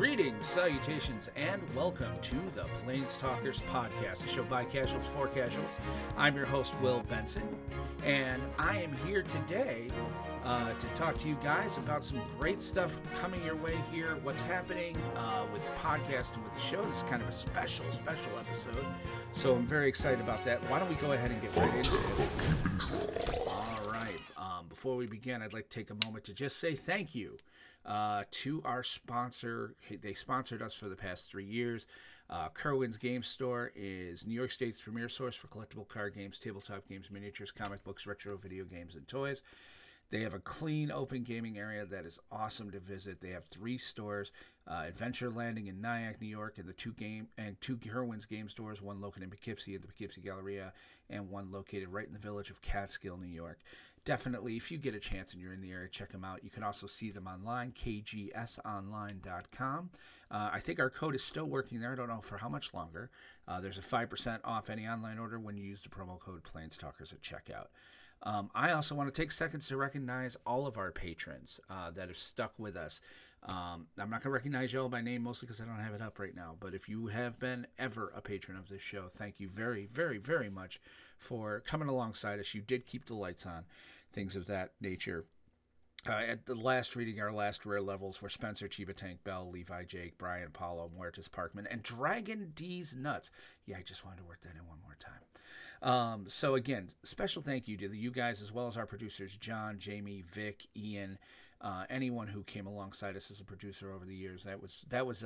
Greetings, salutations, and welcome to the Planes Talkers podcast, a show by casuals for casuals. I'm your host, Will Benson, and I am here today to talk to you guys about some great stuff coming your way here, what's happening with the podcast and with the show. This is kind of a special episode, so I'm very excited about that. Why don't we go ahead and get right into it? All right. Before we begin, I'd like to take a moment to just say thank you to our sponsor. They sponsored us for the past 3 years. Kerwin's Game Store is New York State's premier source for collectible card games, tabletop games, miniatures, comic books, retro video games, and toys. They have a clean, open gaming area that is awesome to visit. They have 3 stores, Adventure Landing in Nyack, New York, and two Kerwin's Game Stores, one located in Poughkeepsie at the Poughkeepsie Galleria, and one located right in the village of Catskill, New York. Definitely, if you get a chance and you're in the area, check them out. You can also see them online, kgsonline.com. I think our code is still working there. I don't know for how much longer. There's a 5% off any online order when you use the promo code PlanesTalkers at checkout. I also want to take seconds to recognize all of our patrons that have stuck with us. I'm not going to recognize y'all by name, mostly because I don't have it up right now. But if you have been ever a patron of this show, thank you very, very, very much for coming alongside us. You did keep the lights on, things of that nature. At the last reading, our last rare levels were Spencer, Chiba Tank, Bell, Levi, Jake, Brian, Paulo, Muertes, Parkman, and Dragon D's Nuts. Yeah, I just wanted to work that in one more time. So again, special thank you to you guys, as well as our producers, John, Jamie, Vic, Ian, anyone who came alongside us as a producer over the years. That was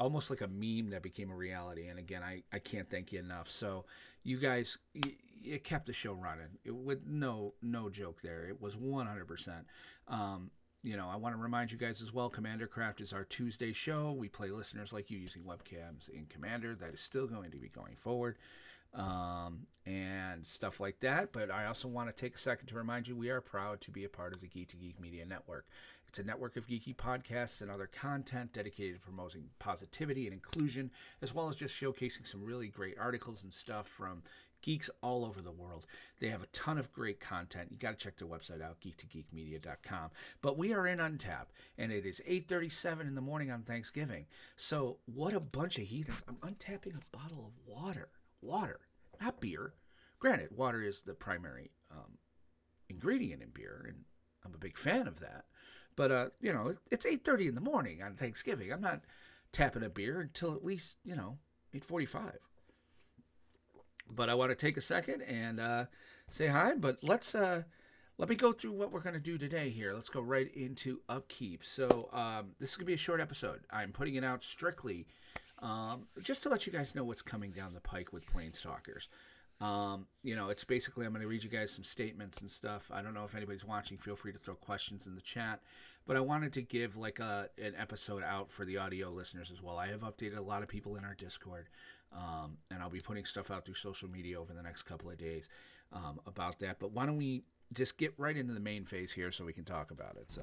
almost like a meme that became a reality. And again, I can't thank you enough. So you guys, it kept the show running. It with no joke there. It was 100%. I want to remind you guys as well, Commander Craft is our Tuesday show. We play listeners like you using webcams in Commander. That is still going to be going forward. And stuff like that. But I also want to take a second to remind you, we are proud to be a part of the Geek to Geek Media Network. It's a network of geeky podcasts and other content dedicated to promoting positivity and inclusion, as well as just showcasing some really great articles and stuff from geeks all over the world. They have a ton of great content. You got to check their website out, geek2geekmedia.com. But we are in Untap, and it is 8:37 in the morning on Thanksgiving. So what a bunch of heathens. I'm untapping a bottle of water. Water, not beer. Granted, water is the primary ingredient in beer, and I'm a big fan of that. But, it's 8:30 in the morning on Thanksgiving. I'm not tapping a beer until at least, 8:45. But I want to take a second and say hi. But let me go through what we're going to do today here. Let's go right into upkeep. So this is going to be a short episode. I'm putting it out strictly just to let you guys know what's coming down the pike with Planestalkers. It's basically I'm going to read you guys some statements and stuff. I don't know if anybody's watching. Feel free to throw questions in the chat. But I wanted to give an episode out for the audio listeners as well. I have updated a lot of people in our Discord. And I'll be putting stuff out through social media over the next couple of days about that. But why don't we just get right into the main phase here so we can talk about it. So,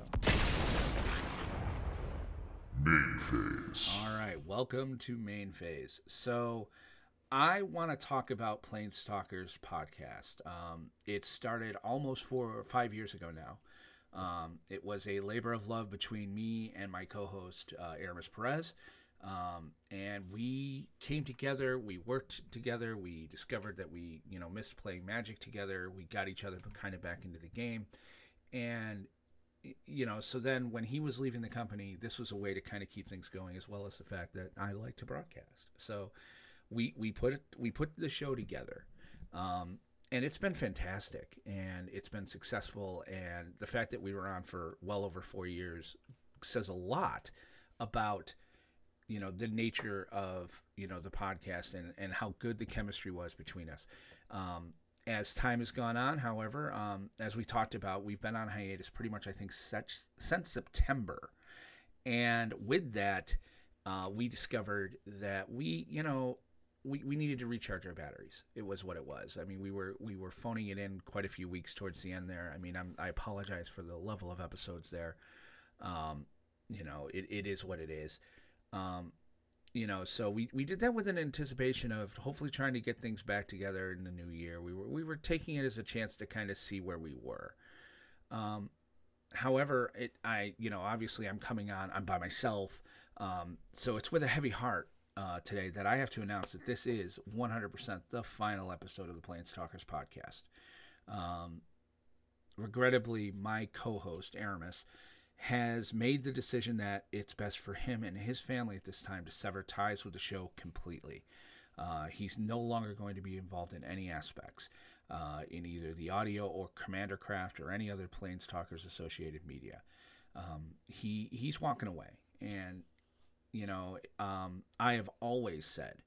main phase. All right, welcome to main phase. So I want to talk about Planestalkers podcast. It started almost 4 or 5 years ago now. It was a labor of love between me and my co-host, Aramis Perez. And we came together, we worked together, we discovered that we, missed playing Magic together, we got each other kind of back into the game, and, so then when he was leaving the company, this was a way to kind of keep things going, as well as the fact that I like to broadcast. So we put the show together, and it's been fantastic, and it's been successful, and the fact that we were on for well over 4 years says a lot about the nature of, the podcast and how good the chemistry was between us. As time has gone on, however, as we talked about, we've been on hiatus pretty much, I think, since September. And with that, we discovered that we needed to recharge our batteries. It was what it was. I mean, we were phoning it in quite a few weeks towards the end there. I mean, I apologize for the level of episodes there. It is what it is. So we did that with an anticipation of hopefully trying to get things back together in the new year. We were taking it as a chance to kind of see where we were. However, obviously I'm coming on, I'm by myself. So it's with a heavy heart today that I have to announce that this is 100% the final episode of the Planeswalkers podcast. Regrettably, my co-host, Aramis, has made the decision that it's best for him and his family at this time to sever ties with the show completely. He's no longer going to be involved in any aspects, in either the audio or Commander Craft or any other Planeswalkers associated media. He's walking away. And, I have always said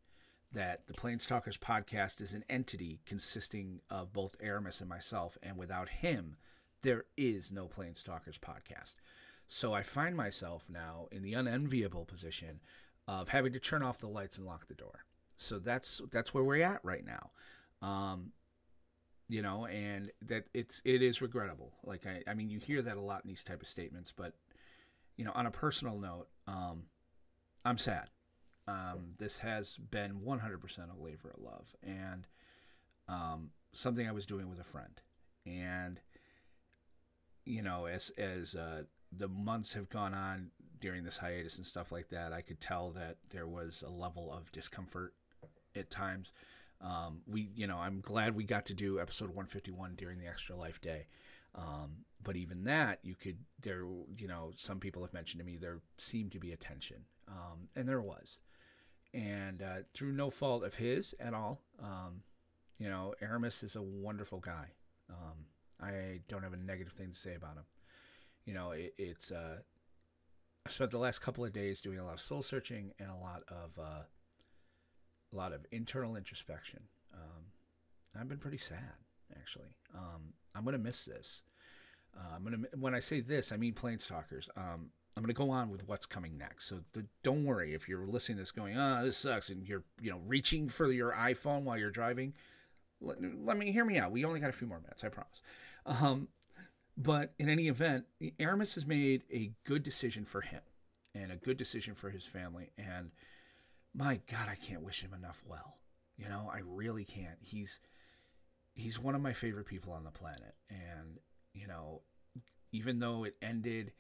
that the Planeswalkers podcast is an entity consisting of both Aramis and myself, and without him, there is no Planeswalkers podcast. So I find myself now in the unenviable position of having to turn off the lights and lock the door. So that's where we're at right now, and that it is regrettable. Like I mean, you hear that a lot in these type of statements, but on a personal note, I'm sad. This has been 100% a labor of love, and something I was doing with a friend. And as the months have gone on during this hiatus and stuff like that, I could tell that there was a level of discomfort at times. I'm glad we got to do episode 151 during the Extra Life Day. But even that, some people have mentioned to me, there seemed to be a tension. And there was. And through no fault of his at all, Aramis is a wonderful guy. I don't have a negative thing to say about him. I've spent the last couple of days doing a lot of soul searching and a lot of internal introspection. I've been pretty sad, actually. I'm gonna miss this. When I say this, I mean Planeswalkers. I'm gonna go on with what's coming next. So don't worry if you're listening to this going, this sucks, and you're reaching for your iPhone while you're driving. Hear me out. We only got a few more minutes, I promise. But in any event, Aramis has made a good decision for him and a good decision for his family. And my God, I can't wish him enough well. I really can't. He's one of my favorite people on the planet. And, even though it ended,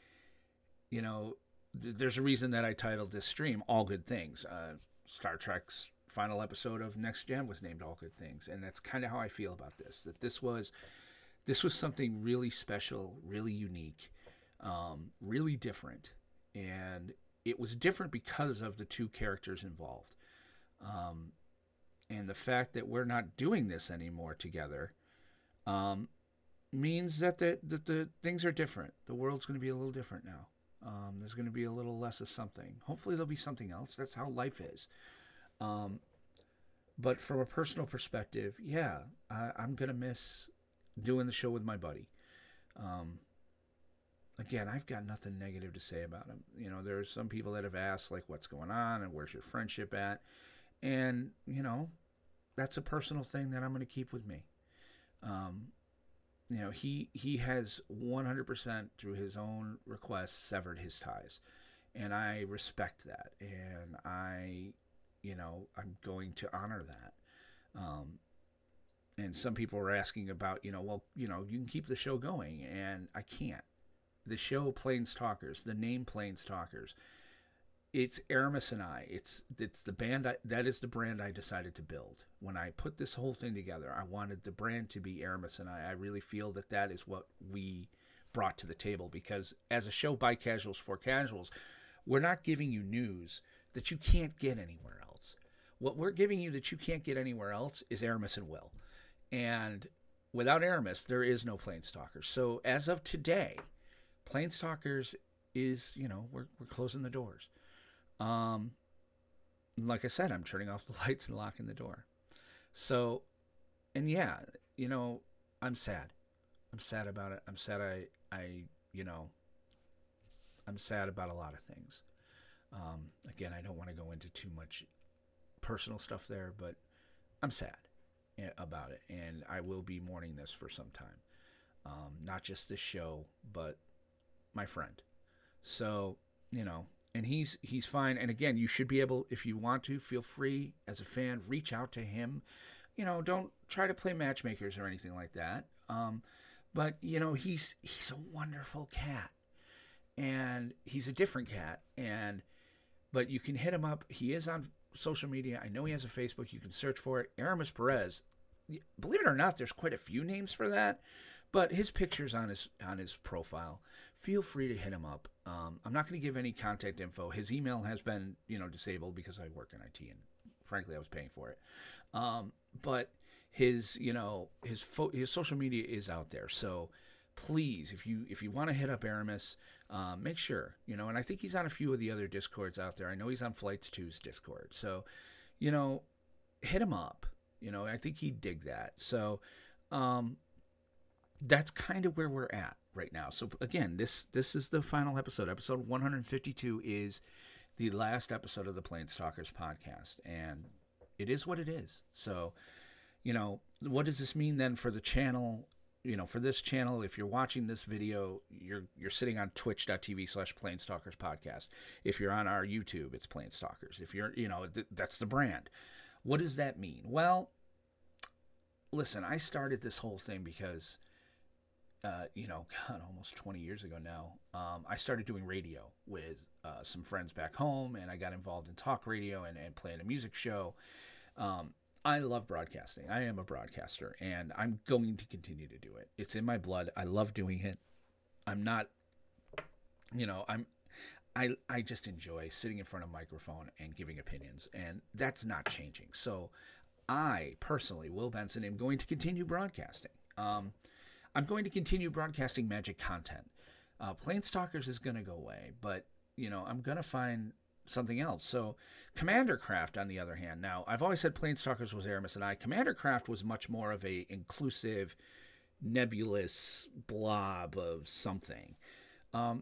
there's a reason that I titled this stream All Good Things. Star Trek's final episode of Next Gen was named All Good Things. And that's kind of how I feel about this, that this was something really special, really unique, really different. And it was different because of the two characters involved. And the fact that we're not doing this anymore together means that the things are different. The world's going to be a little different now. There's going to be a little less of something. Hopefully there'll be something else. That's how life is. But from a personal perspective, yeah, I'm going to miss doing the show with my buddy. Again, I've got nothing negative to say about him. There are some people that have asked, like, what's going on and where's your friendship at? And, that's a personal thing that I'm going to keep with me. He has 100% through his own request severed his ties. And I respect that. And I'm going to honor that. And some people were asking about, you can keep the show going, and I can't. The show Planeswalkers, the name Planeswalkers, it's Aramis and I. It's the band that is the brand I decided to build. When I put this whole thing together, I wanted the brand to be Aramis and I. I really feel that is what we brought to the table, because as a show by casuals for casuals, we're not giving you news that you can't get anywhere else. What we're giving you that you can't get anywhere else is Aramis and Will. And without Aramis, there is no Planeswalkers. So as of today, Planeswalkers is, we're closing the doors. Like I said, I'm turning off the lights and locking the door. So, and yeah, I'm sad. I'm sad about it. I'm sad. I'm sad about a lot of things. Again, I don't want to go into too much personal stuff there, but I'm sad about it, and I will be mourning this for some time, not just this show but my friend. So and he's fine, and again, you should be able, if you want to, feel free as a fan, reach out to him. Don't try to play matchmakers or anything like that, But, you know, he's a wonderful cat. And he's a different cat. But you can hit him up. He is on social media. I know he has a Facebook. You can search for it. Aramis Perez. Believe it or not, there's quite a few names for that. But his picture's on his profile. Feel free to hit him up. I'm not going to give any contact info. His email has been, you know, disabled because I work in IT and frankly I was paying for it. But his, you know, his social media is out there. So please, if you want to hit up Aramis, make sure, you know, and I think he's on a few of the other Discords out there. I know he's on Flights 2's Discord. So, you know, hit him up. You know, I think he'd dig that. So, that's kind of where we're at right now. So again, this is the final episode. Episode 152 is the last episode of the Planeswalkers podcast, and it is what it is. So, you know, what does this mean then for the channel? You know, for this channel, if you're watching this video, you're sitting on twitch.tv/Planeswalkers podcast. If you're on our YouTube, it's Planeswalkers. If you're, you know, that's the brand. What does that mean? Well, listen, I started this whole thing because, you know, God, almost 20 years ago now, I started doing radio with some friends back home, and I got involved in talk radio and playing a music show. I love broadcasting. I am a broadcaster, and I'm going to continue to do it. It's in my blood. I love doing it. I'm not, you know, I just enjoy sitting in front of a microphone and giving opinions, and that's not changing. So I personally, Will Benson, am going to continue broadcasting. I'm going to continue broadcasting magic content. Planeswalkers is going to go away, but, you know, I'm going to find something else. So Commander Craft, on the other hand, now, I've always said Planeswalkers was Aramis and I. Commander Craft was much more of a inclusive, nebulous blob of something.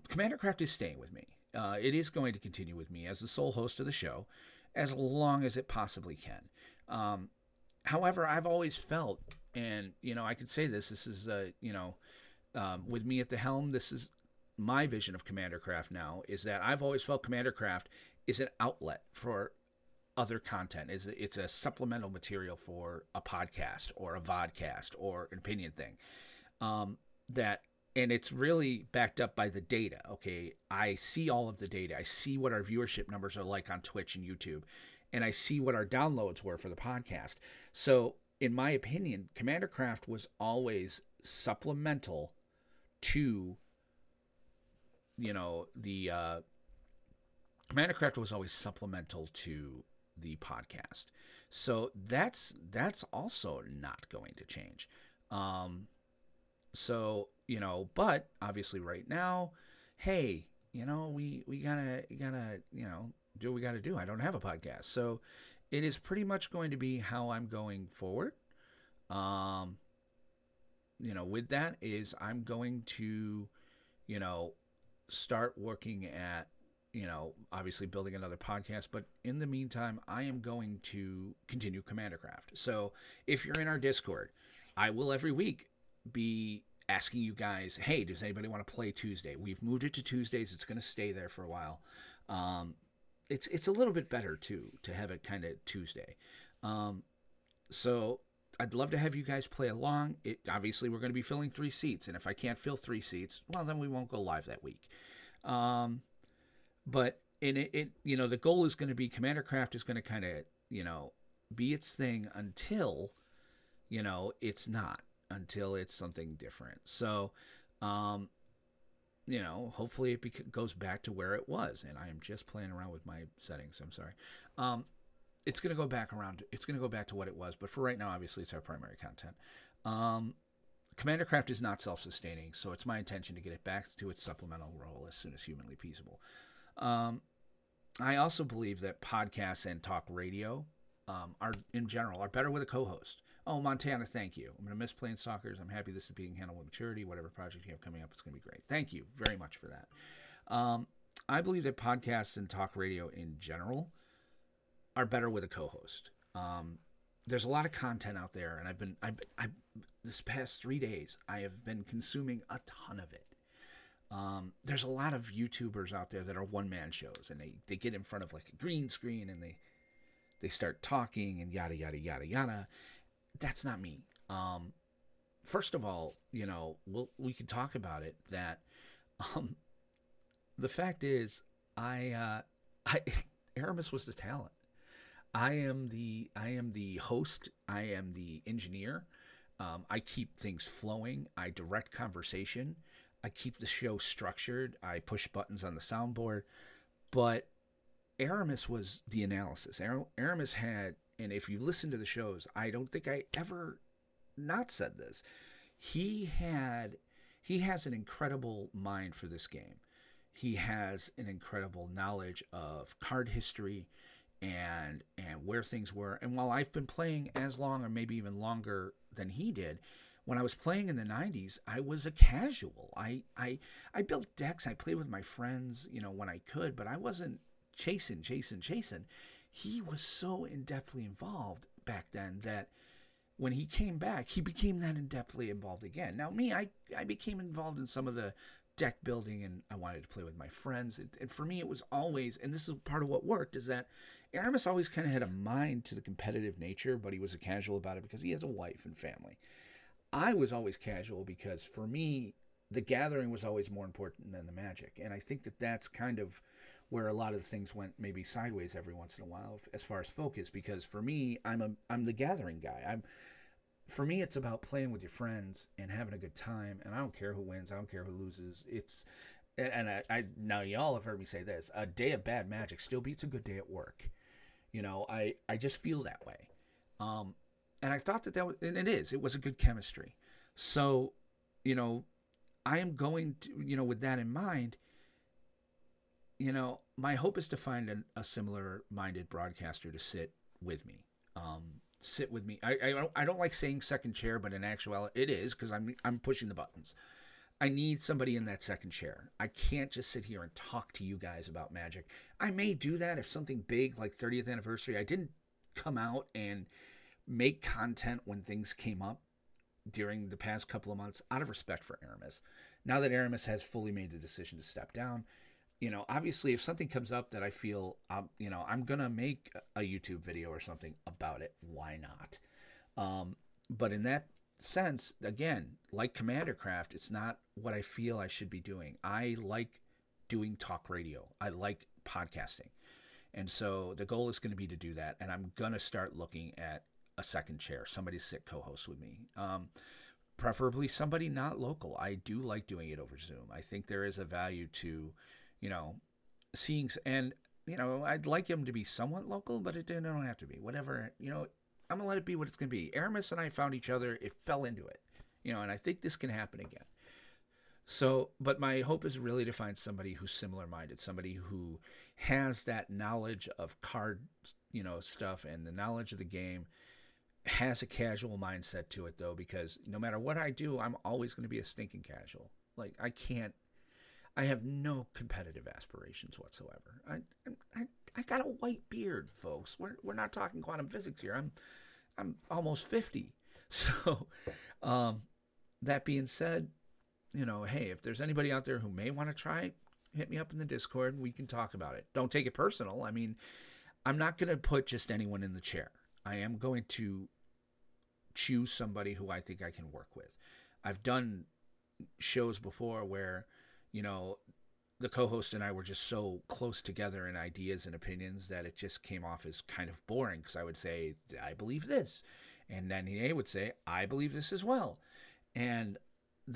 Commander Craft is staying with me. It is going to continue with me as the sole host of the show as long as it possibly can. However, I've always felt, and, you know, I could say this is, you know, with me at the helm, this is my vision of Commander Craft now, is that I've always felt Commander Craft is an outlet for other content. It's a supplemental material for a podcast or a vodcast or an opinion thing. And it's really backed up by the data, okay? I see all of the data. I see what our viewership numbers are like on Twitch and YouTube, and I see what our downloads were for the podcast. So, in my opinion, Commander Craft was always supplemental to, you know, the Commander Craft was always supplemental to the podcast. So that's also not going to change. So, you know, but obviously right now, hey, you know, we gotta, you know, do what we gotta do. I don't have a podcast. So it is pretty much going to be how I'm going forward. You know, with that is I'm going to, you know, start working at, you know, obviously building another podcast. But in the meantime, I am going to continue Commander Craft. So if you're in our Discord, I will every week be asking you guys, hey, does anybody want to play Tuesday? We've moved it to Tuesdays. It's going to stay there for a while. It's a little bit better, too, to have it kind of Tuesday. So I'd love to have you guys play along. Obviously, we're going to be filling 3 seats. And if I can't fill 3 seats, well, then we won't go live that week. But you know, the goal is going to be Commander Craft is going to kind of, you know, be its thing until, you know, it's not. Until it's something different. So, you know, hopefully it goes back to where it was. And I am just playing around with my settings. I'm sorry. It's going to go back around. It's going to go back to what it was. But for right now, obviously, it's our primary content. Commander Craft is not self-sustaining. So it's my intention to get it back to its supplemental role as soon as humanly feasible. I also believe that podcasts and talk radio are better with a co-host. Oh, Montana, thank you. I'm going to miss Planeswalkers. I'm happy this is being handled with maturity. Whatever project you have coming up, it's going to be great. Thank you very much for that. I believe that podcasts and talk radio in general are better with a co-host. There's a lot of content out there, and I've this past 3 days, I have been consuming a ton of it. There's a lot of YouTubers out there that are one-man shows, and they get in front of like a green screen, and they start talking and yada, yada, yada, yada. That's not me. first of all, you know, we can talk about it, that the fact is Aramis was the talent. I am the host. I am the engineer. I keep things flowing. I direct conversation. I keep the show structured. I push buttons on the soundboard. But Aramis was the analysis. Aramis had, and if you listen to the shows, I don't think I ever not said this. He has an incredible mind for this game. He has an incredible knowledge of card history and where things were. And while I've been playing as long or maybe even longer than he did, when I was playing in the 90s, I was a casual. I built decks. I played with my friends, you know, when I could, but I wasn't chasing. He was so in-depthly involved back then that when he came back, he became that in-depthly involved again. Now, me, I became involved in some of the deck building, and I wanted to play with my friends. And for me, it was always, and this is part of what worked, is that Aramis always kind of had a mind to the competitive nature, but he was a casual about it because he has a wife and family. I was always casual because for me, the gathering was always more important than the magic. And I think that that's kind of where a lot of the things went maybe sideways every once in a while as far as focus, because for me, I'm the gathering guy. For me, it's about playing with your friends and having a good time, and I don't care who wins, I don't care who loses. And I now y'all have heard me say this: a day of bad magic still beats a good day at work. You know, I just feel that way. And I thought that was, and it was a good chemistry. So, you know, I am going to, you know, with that in mind, you know, my hope is to find a similar-minded broadcaster to sit with me. I don't like saying second chair, but in actuality, it is, because I'm pushing the buttons. I need somebody in that second chair. I can't just sit here and talk to you guys about magic. I may do that if something big, like 30th anniversary. I didn't come out and make content when things came up during the past couple of months out of respect for Aramis. Now that Aramis has fully made the decision to step down, you know, obviously, if something comes up that I feel, you know, I'm going to make a YouTube video or something about it. Why not? But in that sense, again, like Commander Craft, it's not what I feel I should be doing. I like doing talk radio. I like podcasting. And so the goal is going to be to do that. And I'm going to start looking at a second chair, somebody to sit co-host with me. Preferably somebody not local. I do like doing it over Zoom. I think there is a value to, you know, seeing, and, you know, I'd like him to be somewhat local, but it don't have to be. Whatever, you know, I'm going to let it be what it's going to be. Aramis and I found each other. It fell into it, you know, and I think this can happen again. So, but my hope is really to find somebody who's similar-minded, somebody who has that knowledge of card, you know, stuff and the knowledge of the game, has a casual mindset to it, though, because no matter what I do, I'm always going to be a stinking casual. Like, I have no competitive aspirations whatsoever. I got a white beard, folks. We're not talking quantum physics here. I'm almost 50. So, that being said, you know, hey, if there's anybody out there who may want to try, hit me up in the Discord and we can talk about it. Don't take it personal. I mean, I'm not going to put just anyone in the chair. I am going to choose somebody who I think I can work with. I've done shows before where, you know, the co-host and I were just so close together in ideas and opinions that it just came off as kind of boring, because I would say, I believe this. And then he would say, I believe this as well. And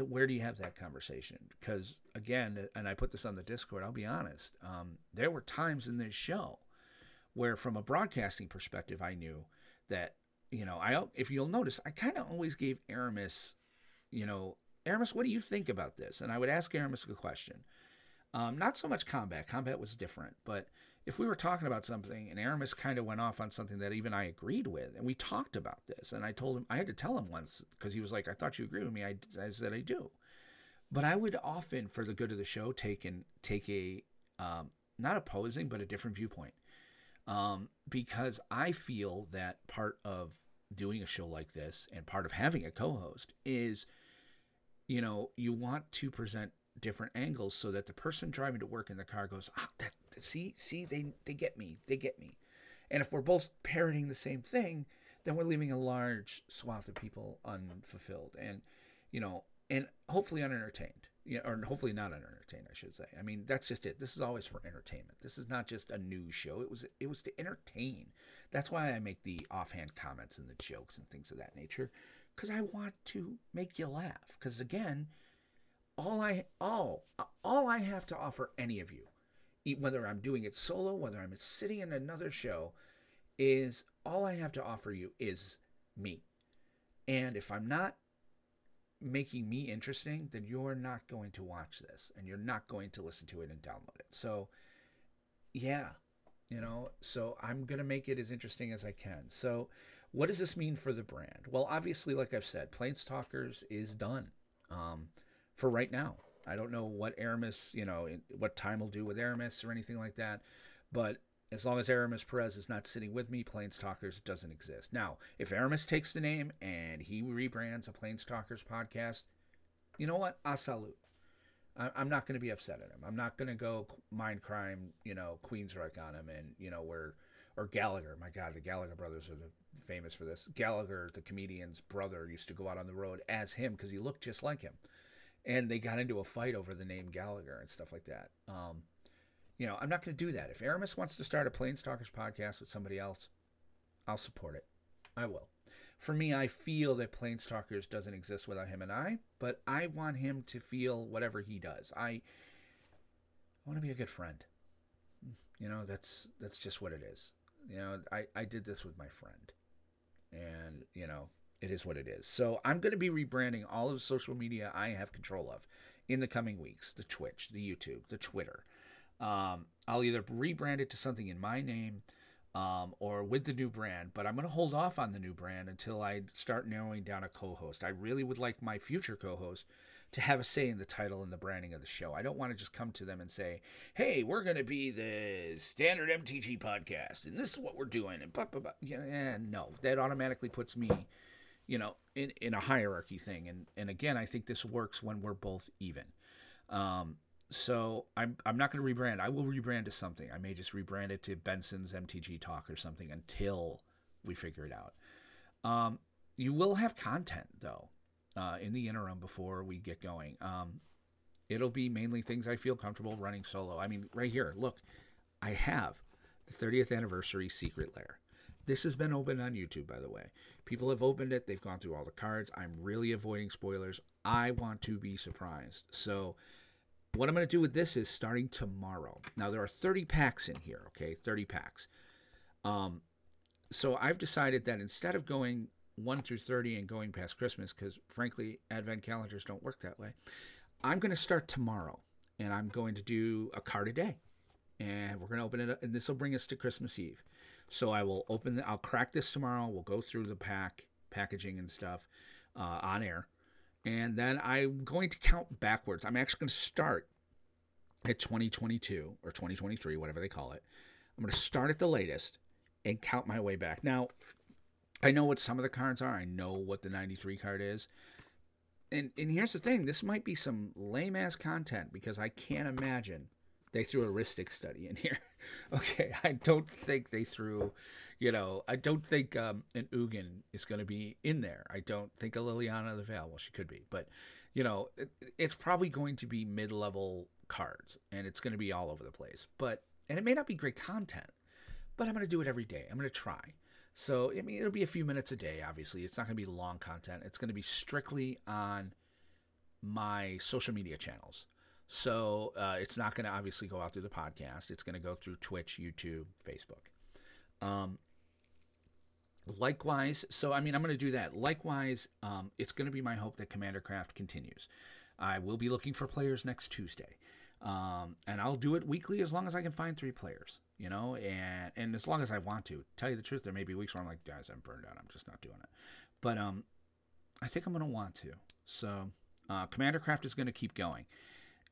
where do you have that conversation? Because, again, and I put this on the Discord, I'll be honest, there were times in this show where, from a broadcasting perspective, I knew that, you know, if you'll notice, I kind of always gave Aramis, you know, Aramis, what do you think about this? And I would ask Aramis a question. Not so much combat. Combat was different. But if we were talking about something and Aramis kind of went off on something that even I agreed with, and we talked about this, and I told him, I had to tell him once because he was like, I thought you agreed with me. I said, I do. But I would often, for the good of the show, take a, not opposing, but a different viewpoint. Because I feel that part of doing a show like this and part of having a co-host is, you know, you want to present different angles so that the person driving to work in the car goes, ah, that, see, they get me. And if we're both parroting the same thing, then we're leaving a large swath of people unfulfilled. And you know, and hopefully unentertained. Yeah, or hopefully not entertained, I should say. I mean, that's just it. This is always for entertainment. This is not just a news show. It was to entertain. That's why I make the offhand comments and the jokes and things of that nature, because I want to make you laugh. Because again, all I have to offer any of you, whether I'm doing it solo, whether I'm sitting in another show, is all I have to offer you is me. And if I'm not making me interesting, then you're not going to watch this and you're not going to listen to it and download it. So yeah, you know, so I'm going to make it as interesting as I can. So what does this mean for the brand? Well, obviously, like I've said, Planeswalkers is done for right now. I don't know what Aramis, you know, what time will do with Aramis or anything like that. But as long as Aramis Perez is not sitting with me, Planeswalkers doesn't exist. Now, if Aramis takes the name and he rebrands a Planeswalkers podcast, you know what? I salute. I'm not going to be upset at him. I'm not going to go mind crime, you know, Queensrÿche on him and, you know, or Gallagher. My God, the Gallagher brothers are famous for this. Gallagher, the comedian's brother, used to go out on the road as him because he looked just like him. And they got into a fight over the name Gallagher and stuff like that. You know, I'm not going to do that. If Aramis wants to start a Planeswalkers podcast with somebody else, I'll support it. I will. For me, I feel that Planeswalkers doesn't exist without him and I, but I want him to feel whatever he does. I want to be a good friend. You know, that's just what it is. You know, I did this with my friend. And, you know, it is what it is. So I'm going to be rebranding all of the social media I have control of in the coming weeks. The Twitch, the YouTube, the Twitter. I'll either rebrand it to something in my name or with the new brand, but I'm going to hold off on the new brand until I start narrowing down a co-host. I really would like my future co-host to have a say in the title and the branding of the show. I don't want to just come to them and say, hey, we're going to be the standard MTG podcast, and this is what we're doing, and blah, blah, blah. Yeah, no, that automatically puts me, you know, in a hierarchy thing. And again, I think this works when we're both even. So I'm not going to rebrand. I will rebrand to something. I may just rebrand it to Benson's MTG Talk or something until we figure it out. You will have content, though, in the interim before we get going. It'll be mainly things I feel comfortable running solo. I mean, right here, look, I have the 30th anniversary Secret Lair. This has been open on YouTube, by the way. People have opened it. They've gone through all the cards. I'm really avoiding spoilers. I want to be surprised. So what I'm going to do with this is starting tomorrow. Now, there are 30 packs in here, okay? 30 packs. So I've decided that instead of going 1 through 30 and going past Christmas, because, frankly, advent calendars don't work that way, I'm going to start tomorrow, and I'm going to do a card a day. And we're going to open it up, and this will bring us to Christmas Eve. So I will open I'll crack this tomorrow. We'll go through the packaging and stuff on air. And then I'm going to count backwards. I'm actually going to start at 2022 or 2023, whatever they call it. I'm going to start at the latest and count my way back. Now, I know what some of the cards are. I know what the 93 card is. And here's the thing. This might be some lame-ass content because I can't imagine they threw a heuristic study in here. Okay, I don't think they threw, you know, I don't think an Ugin is going to be in there. I don't think a Liliana of the Veil, well, she could be. But, you know, it's probably going to be mid-level cards, and it's going to be all over the place. And it may not be great content, but I'm going to do it every day. I'm going to try. So, I mean, it'll be a few minutes a day, obviously. It's not going to be long content. It's going to be strictly on my social media channels. So it's not going to obviously go out through the podcast. It's going to go through Twitch, YouTube, Facebook. Likewise, so I mean, I'm going to do that. Likewise, it's going to be my hope that Commander Craft continues. I will be looking for players next Tuesday. And I'll do it weekly as long as I can find 3 players, you know, and as long as I want to. Tell you the truth, there may be weeks where I'm like, guys, I'm burned out. I'm just not doing it. But I think I'm going to want to. So Commander Craft is going to keep going.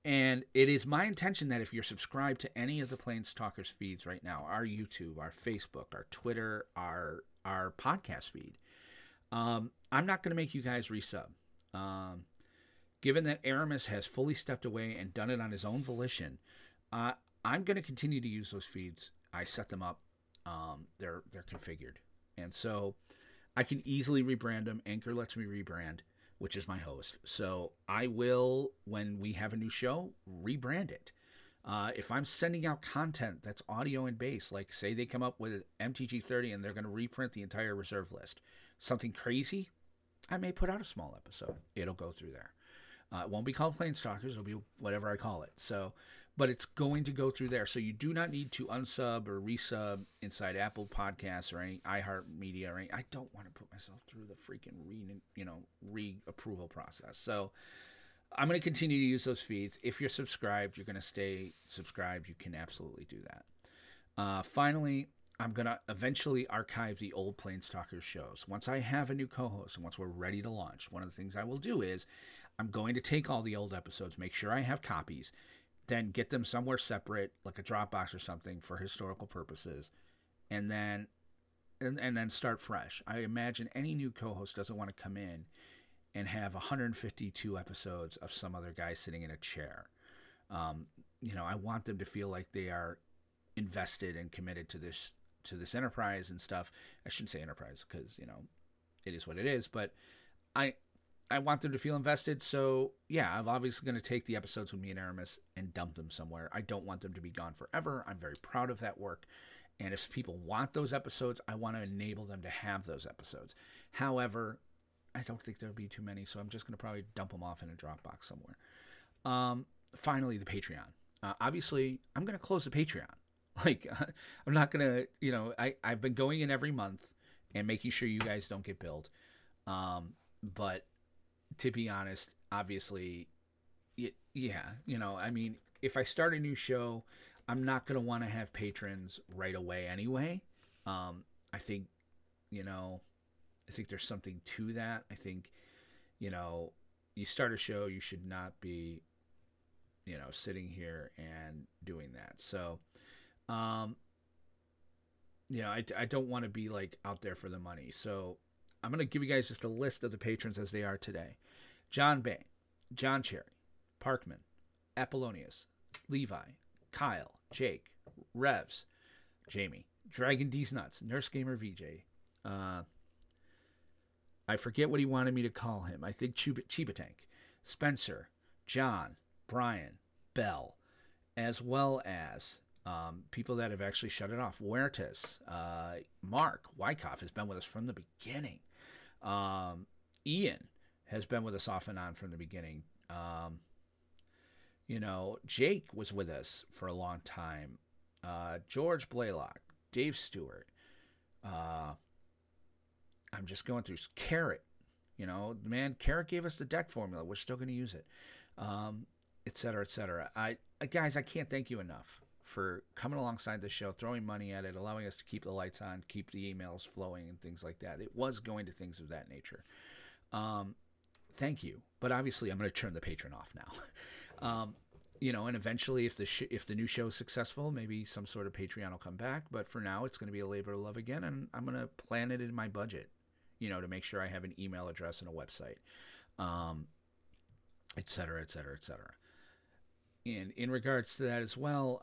And it is my intention that if you're subscribed to any of the Planeswalkers feeds right now, our YouTube, our Facebook, our Twitter, our podcast feed, I'm not going to make you guys resub. Given that Aramis has fully stepped away and done it on his own volition, I'm going to continue to use those feeds. I set them up. They're configured. And so I can easily rebrand them. Anchor lets me rebrand. which is my host. So I will, when we have a new show, rebrand it. If I'm sending out content that's audio and base, like say they come up with MTG 30 and they're going to reprint the entire reserve list, something crazy, I may put out a small episode. It'll go through there. It won't be called Planestalkers. It'll be whatever I call it. So, but it's going to go through there. So you do not need to unsub or resub inside Apple Podcasts or any iHeartMedia or any. I don't want to put myself through the freaking re-approval process. So I'm going to continue to use those feeds. If you're subscribed, you're going to stay subscribed. You can absolutely do that. Finally, I'm going to eventually archive the old Planestalkers shows. Once I have a new co-host and once we're ready to launch, one of the things I will do is I'm going to take all the old episodes, make sure I have copies, then get them somewhere separate, like a Dropbox or something for historical purposes, and then start fresh. I imagine any new co-host doesn't want to come in and have 152 episodes of some other guy sitting in a chair. I want them to feel like they are invested and committed to this enterprise and stuff. I shouldn't say enterprise because, it is what it is, but I want them to feel invested. So, yeah, I'm obviously going to take the episodes with me and Aramis and dump them somewhere. I don't want them to be gone forever. I'm very proud of that work. And if people want those episodes, I want to enable them to have those episodes. However, I don't think there'll be too many, so I'm just going to probably dump them off in a Dropbox somewhere. Finally, the Patreon. Obviously, I'm going to close the Patreon. I'm not going to, I've been going in every month and making sure you guys don't get billed. But to be honest, obviously, if I start a new show, I'm not going to want to have patrons right away anyway. I think there's something to that. I think, you start a show, you should not be, sitting here and doing that. So, I don't want to be out there for the money. So I'm going to give you guys just a list of the patrons as they are today. John Bay, John Cherry, Parkman, Apollonius, Levi, Kyle, Jake, Revs, Jamie, Dragon D's Nuts, Nurse Gamer VJ, I forget what he wanted me to call him. I think Chiba Tank, Spencer, John, Brian, Bell, as well as people that have actually shut it off. Huertas, Mark Wyckoff has been with us from the beginning. Ian has been with us off and on from the beginning. Jake was with us for a long time. George Blaylock, Dave Stewart, I'm just going through Carrot. Carrot gave us the deck formula. We're still going to use it, et cetera, et cetera. Guys, I can't thank you enough for coming alongside the show, throwing money at it, allowing us to keep the lights on, keep the emails flowing and things like that. It was going to things of that nature. Thank you. But obviously, I'm going to turn the Patreon off now. And eventually, if the new show is successful, maybe some sort of Patreon will come back. But for now, it's going to be a labor of love again, and I'm going to plan it in my budget, to make sure I have an email address and a website, et cetera, et cetera, et cetera. And in regards to that as well,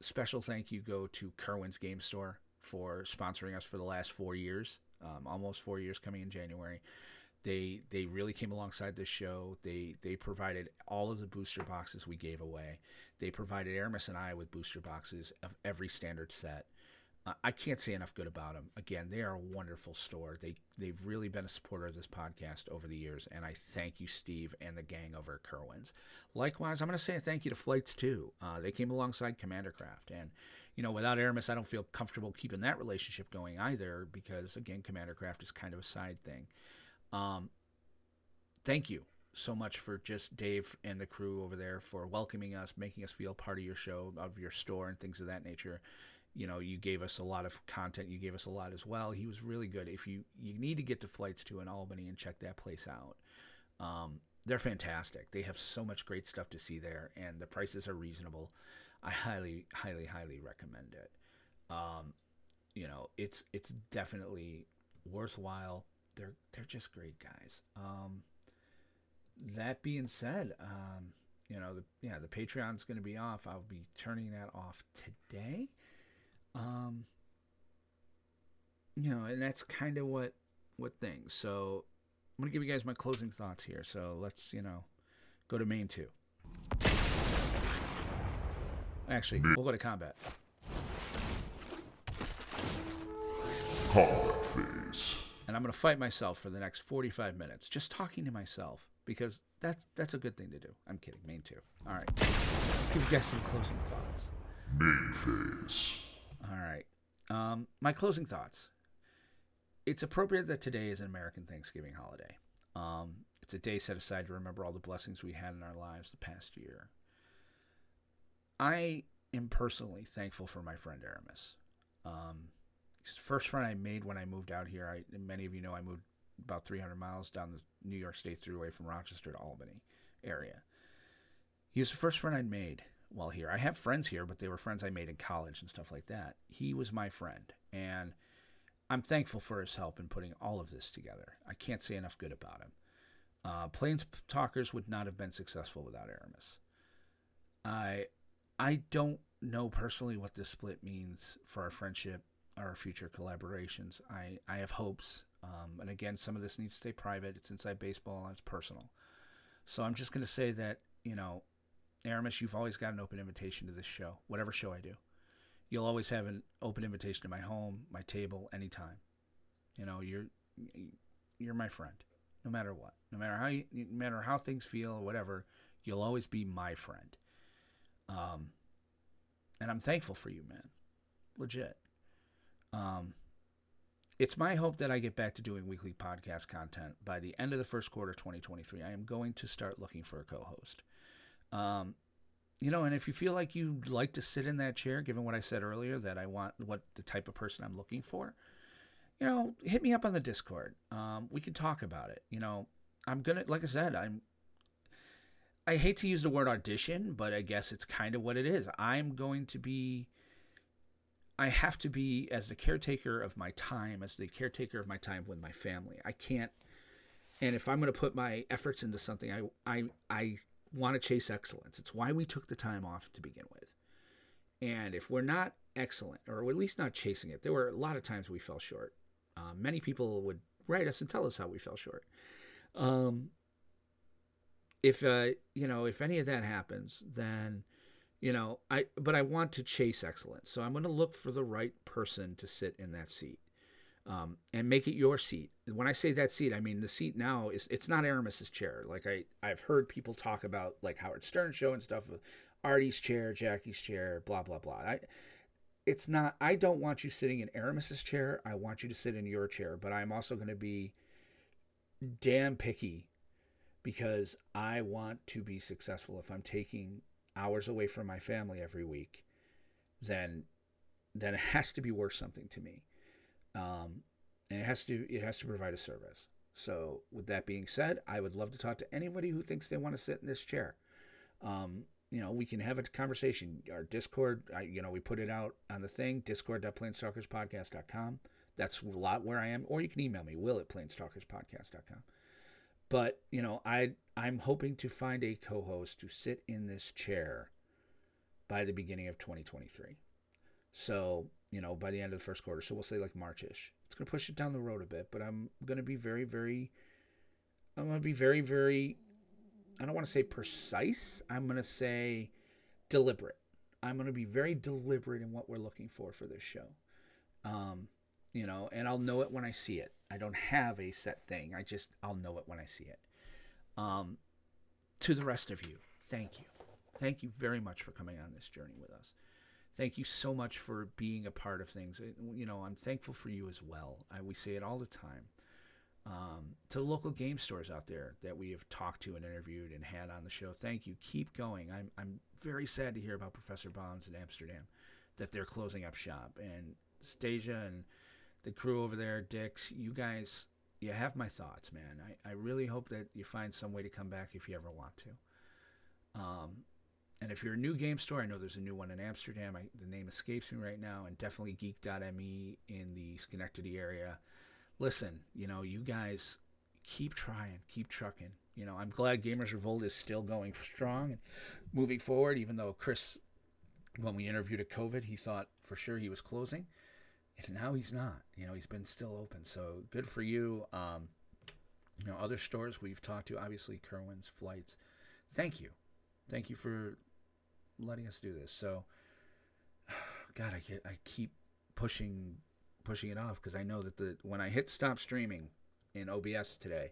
special thank you go to Kerwin's Game Store for sponsoring us for the last 4 years, almost 4 years coming in January. They really came alongside this show. They provided all of the booster boxes we gave away. They provided Aramis and I with booster boxes of every standard set. I can't say enough good about them. Again, they are a wonderful store. They've really been a supporter of this podcast over the years, and I thank you, Steve, and the gang over at Kerwin's. Likewise, I'm going to say a thank you to Flights, too. They came alongside Commander Craft, and without Aramis, I don't feel comfortable keeping that relationship going either because, again, Commander Craft is kind of a side thing. Thank you so much for just Dave and the crew over there for welcoming us, making us feel part of your show, of your store and things of that nature. You gave us a lot of content. You gave us a lot as well. He was really good. If you need to get to Flights to in Albany and check that place out. They're fantastic. They have so much great stuff to see there and the prices are reasonable. I highly, highly, highly recommend it. It's definitely worthwhile. They're just great guys. That being said, the Patreon's going to be off. I'll be turning that off today. And that's kind of what things. So I'm going to give you guys my closing thoughts here. So let's, you know, go to main two. Actually, we'll go to combat. Combat phase. And I'm going to fight myself for the next 45 minutes, just talking to myself, because that's a good thing to do. I'm kidding. Main two. All right. Let's give you guys some closing thoughts. Main phase. All right. My closing thoughts. It's appropriate that today is an American Thanksgiving holiday. It's a day set aside to remember all the blessings we had in our lives the past year. I am personally thankful for my friend Aramis. He's the first friend I made when I moved out here. Many of you know I moved about 300 miles down the New York State Thruway from Rochester to Albany area. He was the first friend I'd made while here. I have friends here, but they were friends I made in college and stuff like that. He was my friend, and I'm thankful for his help in putting all of this together. I can't say enough good about him. Planeswalkers would not have been successful without Aramis. I don't know personally what this split means for our friendship, our future collaborations. I have hopes. And again, some of this needs to stay private. It's inside baseball and it's personal. So I'm just going to say that, you know, Aramis, you've always got an open invitation to this show, whatever show I do. You'll always have an open invitation to my home, my table, anytime. You know, you're my friend, no matter what, no matter how things feel or whatever, you'll always be my friend. And I'm thankful for you, man. Legit. It's my hope that I get back to doing weekly podcast content by the end of the first quarter 2023. I am going to start looking for a co-host. You know, and if you feel like you'd like to sit in that chair, given what I said earlier, that I want what the type of person I'm looking for, you know, hit me up on the Discord. We can talk about it. You know, I'm going to, like I said, I hate to use the word audition, but I guess it's kind of what it is. I have to be as the caretaker of my time, with my family. I can't, and if I'm going to put my efforts into something, I want to chase excellence. It's why we took the time off to begin with. And if we're not excellent, or at least not chasing it, there were a lot of times we fell short. Many people would write us and tell us how we fell short. If any of that happens, then, you know, but I want to chase excellence. So I'm going to look for the right person to sit in that seat, and make it your seat. When I say that seat, I mean, the seat now it's not Aramis's chair. Like I've heard people talk about like Howard Stern's show and stuff, Artie's chair, Jackie's chair, blah, blah, blah. I don't want you sitting in Aramis's chair. I want you to sit in your chair, but I'm also going to be damn picky, because I want to be successful. If I'm taking hours away from my family every week, then it has to be worth something to me. And it has to provide a service. So with that being said, I would love to talk to anybody who thinks they want to sit in this chair. You know, we can have a conversation. Our Discord, we put it out on the thing, discord.planestalkerspodcast.com. That's a lot where I am. Or you can email me, will@planestalkerspodcast.com. But, you know, I'm hoping to find a co-host to sit in this chair by the beginning of 2023. So, you know, by the end of the first quarter. So we'll say like March-ish. It's going to push it down the road a bit, but I'm going to be very, very, I don't want to say precise. I'm going to say deliberate. I'm going to be very deliberate in what we're looking for this show. You know, and I'll know it when I see it. I don't have a set thing. I'll know it when I see it. To the rest of you, thank you. Thank you very much for coming on this journey with us. Thank you so much for being a part of things. You know, I'm thankful for you as well. We say it all the time. To the local game stores out there that we have talked to and interviewed and had on the show, thank you. Keep going. I'm very sad to hear about Professor Bonds in Amsterdam, that they're closing up shop. And Stasia and the crew over there, Dix, you guys, you have my thoughts, man. I really hope that you find some way to come back if you ever want to. And if you're a new game store, I know there's a new one in Amsterdam. The name escapes me right now. And definitely geek.me in the Schenectady area. Listen, you know, you guys keep trying, keep trucking. You know, I'm glad Gamers Revolt is still going strong and moving forward, even though Chris, when we interviewed at COVID, he thought for sure he was closing. And now he's not. You know, he's been still open. So good for you. You know, other stores we've talked to, obviously Kerwin's, Flights. Thank you. Thank you for letting us do this. So, God, I keep pushing it off because I know that when I hit stop streaming in OBS today,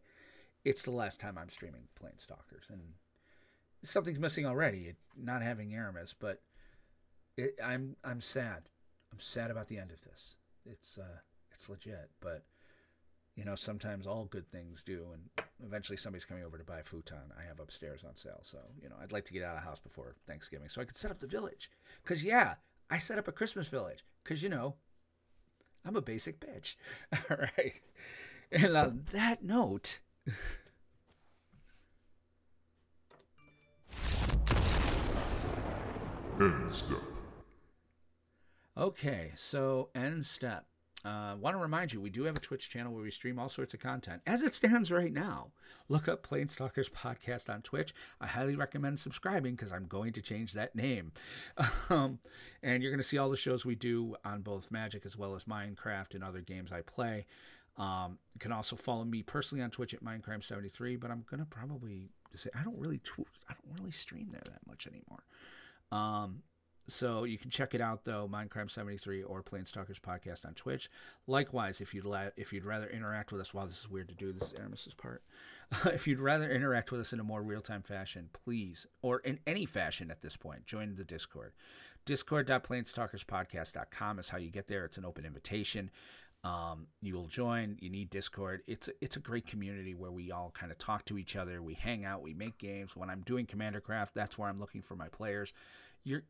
it's the last time I'm streaming Planestalkers. And something's missing already, not having Aramis, but I'm sad. I'm sad about the end of this. It's legit, but you know, sometimes all good things do, and eventually somebody's coming over to buy a futon I have upstairs on sale. So, you know, I'd like to get out of the house before Thanksgiving so I could set up the village. Because, yeah, I set up a Christmas village. Because, you know, I'm a basic bitch. All right. And on that note... End step. Okay, so end step. Want to remind you, we do have a Twitch channel where we stream all sorts of content. As it stands right now, look up Planestalkers Podcast on Twitch. I highly recommend subscribing because I'm going to change that name. And you're going to see all the shows we do on both Magic as well as Minecraft and other games I play. You can also follow me personally on Twitch at Mindcrime73, but I'm going to probably say I don't really stream there that much anymore. So you can check it out, though, Mindcrime73 or Planestalkers Podcast on Twitch. Likewise, if you'd rather interact with us, wow, this is weird to do, this is Aramis's part. If you'd rather interact with us in a more real-time fashion, please, or in any fashion at this point, join the Discord. Discord.planestalkerspodcast.com is how you get there. It's an open invitation. You'll join. You need Discord. It's a great community where we all kind of talk to each other. We hang out. We make games. When I'm doing Commander Craft, that's where I'm looking for my players. You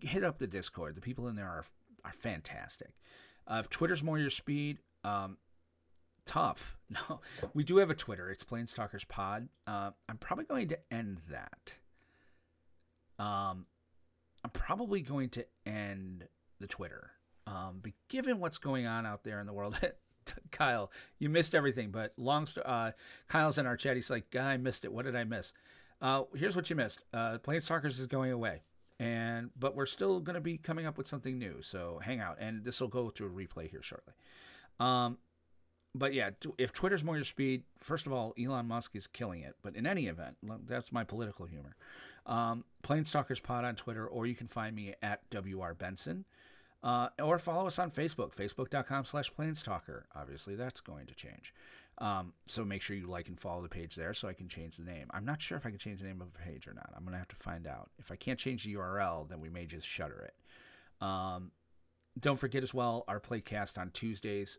hit up the Discord. The people in there are fantastic. If Twitter's more your speed, tough. No, we do have a Twitter. It's Planestalkers Pod. I'm probably going to end that. I'm probably going to end the Twitter. But given what's going on out there in the world, Kyle, you missed everything. But Kyle's in our chat. He's like, I missed it. What did I miss? Here's what you missed. Planestalkers is going away. But we're still going to be coming up with something new. So hang out. And this will go to a replay here shortly. But yeah, if Twitter's more your speed, first of all, Elon Musk is killing it. But in any event, that's my political humor. Planestalkers Pod on Twitter, or you can find me at WR Benson. Or follow us on Facebook, facebook.com/planestalker. Obviously, that's going to change. So make sure you like and follow the page there so I can change the name. I'm not sure if I can change the name of the page or not. I'm going to have to find out. If I can't change the URL, then we may just shutter it. Don't forget as well our playcast on Tuesdays,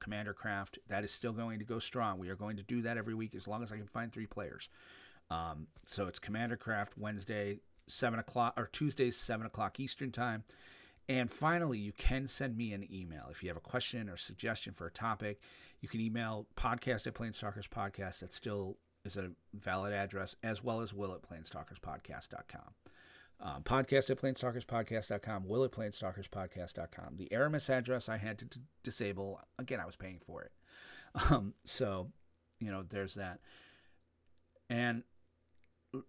Commander Craft. That is still going to go strong. We are going to do that every week as long as I can find 3 players. So it's Commander Craft Wednesday, 7 o'clock, or Tuesdays, 7 o'clock Eastern Time. And finally, you can send me an email. If you have a question or suggestion for a topic, you can email podcast@planestalkerspodcast. That still is a valid address, as well as will@planestalkerspodcast.com. Podcast@planestalkerspodcast.com, will@planestalkerspodcast.com. The Aramis address I had to disable. Again, I was paying for it. So, you know, there's that. And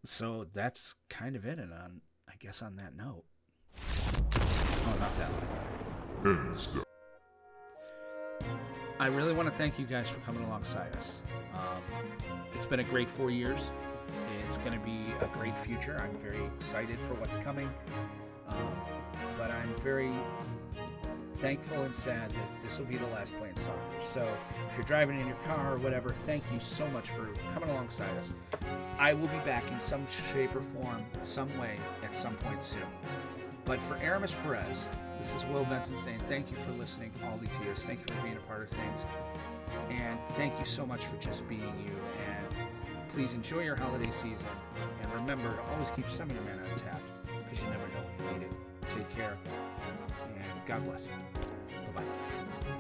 so that's kind of it. And I guess on that note. Oh, not that one. I really want to thank you guys for coming alongside us. It's been a great 4 years. It's going to be a great future. I'm very excited for what's coming. But I'm very thankful and sad that this will be the last Planestalkers. So if you're driving in your car or whatever, thank you so much for coming alongside us. I will be back in some shape or form, some way, at some point soon. But for Aramis Perez, this is Will Benson saying thank you for listening all these years. Thank you for being a part of things. And thank you so much for just being you. And please enjoy your holiday season. And remember to always keep some of your mana untapped because you never know when you need it. Take care. And God bless you. Bye-bye.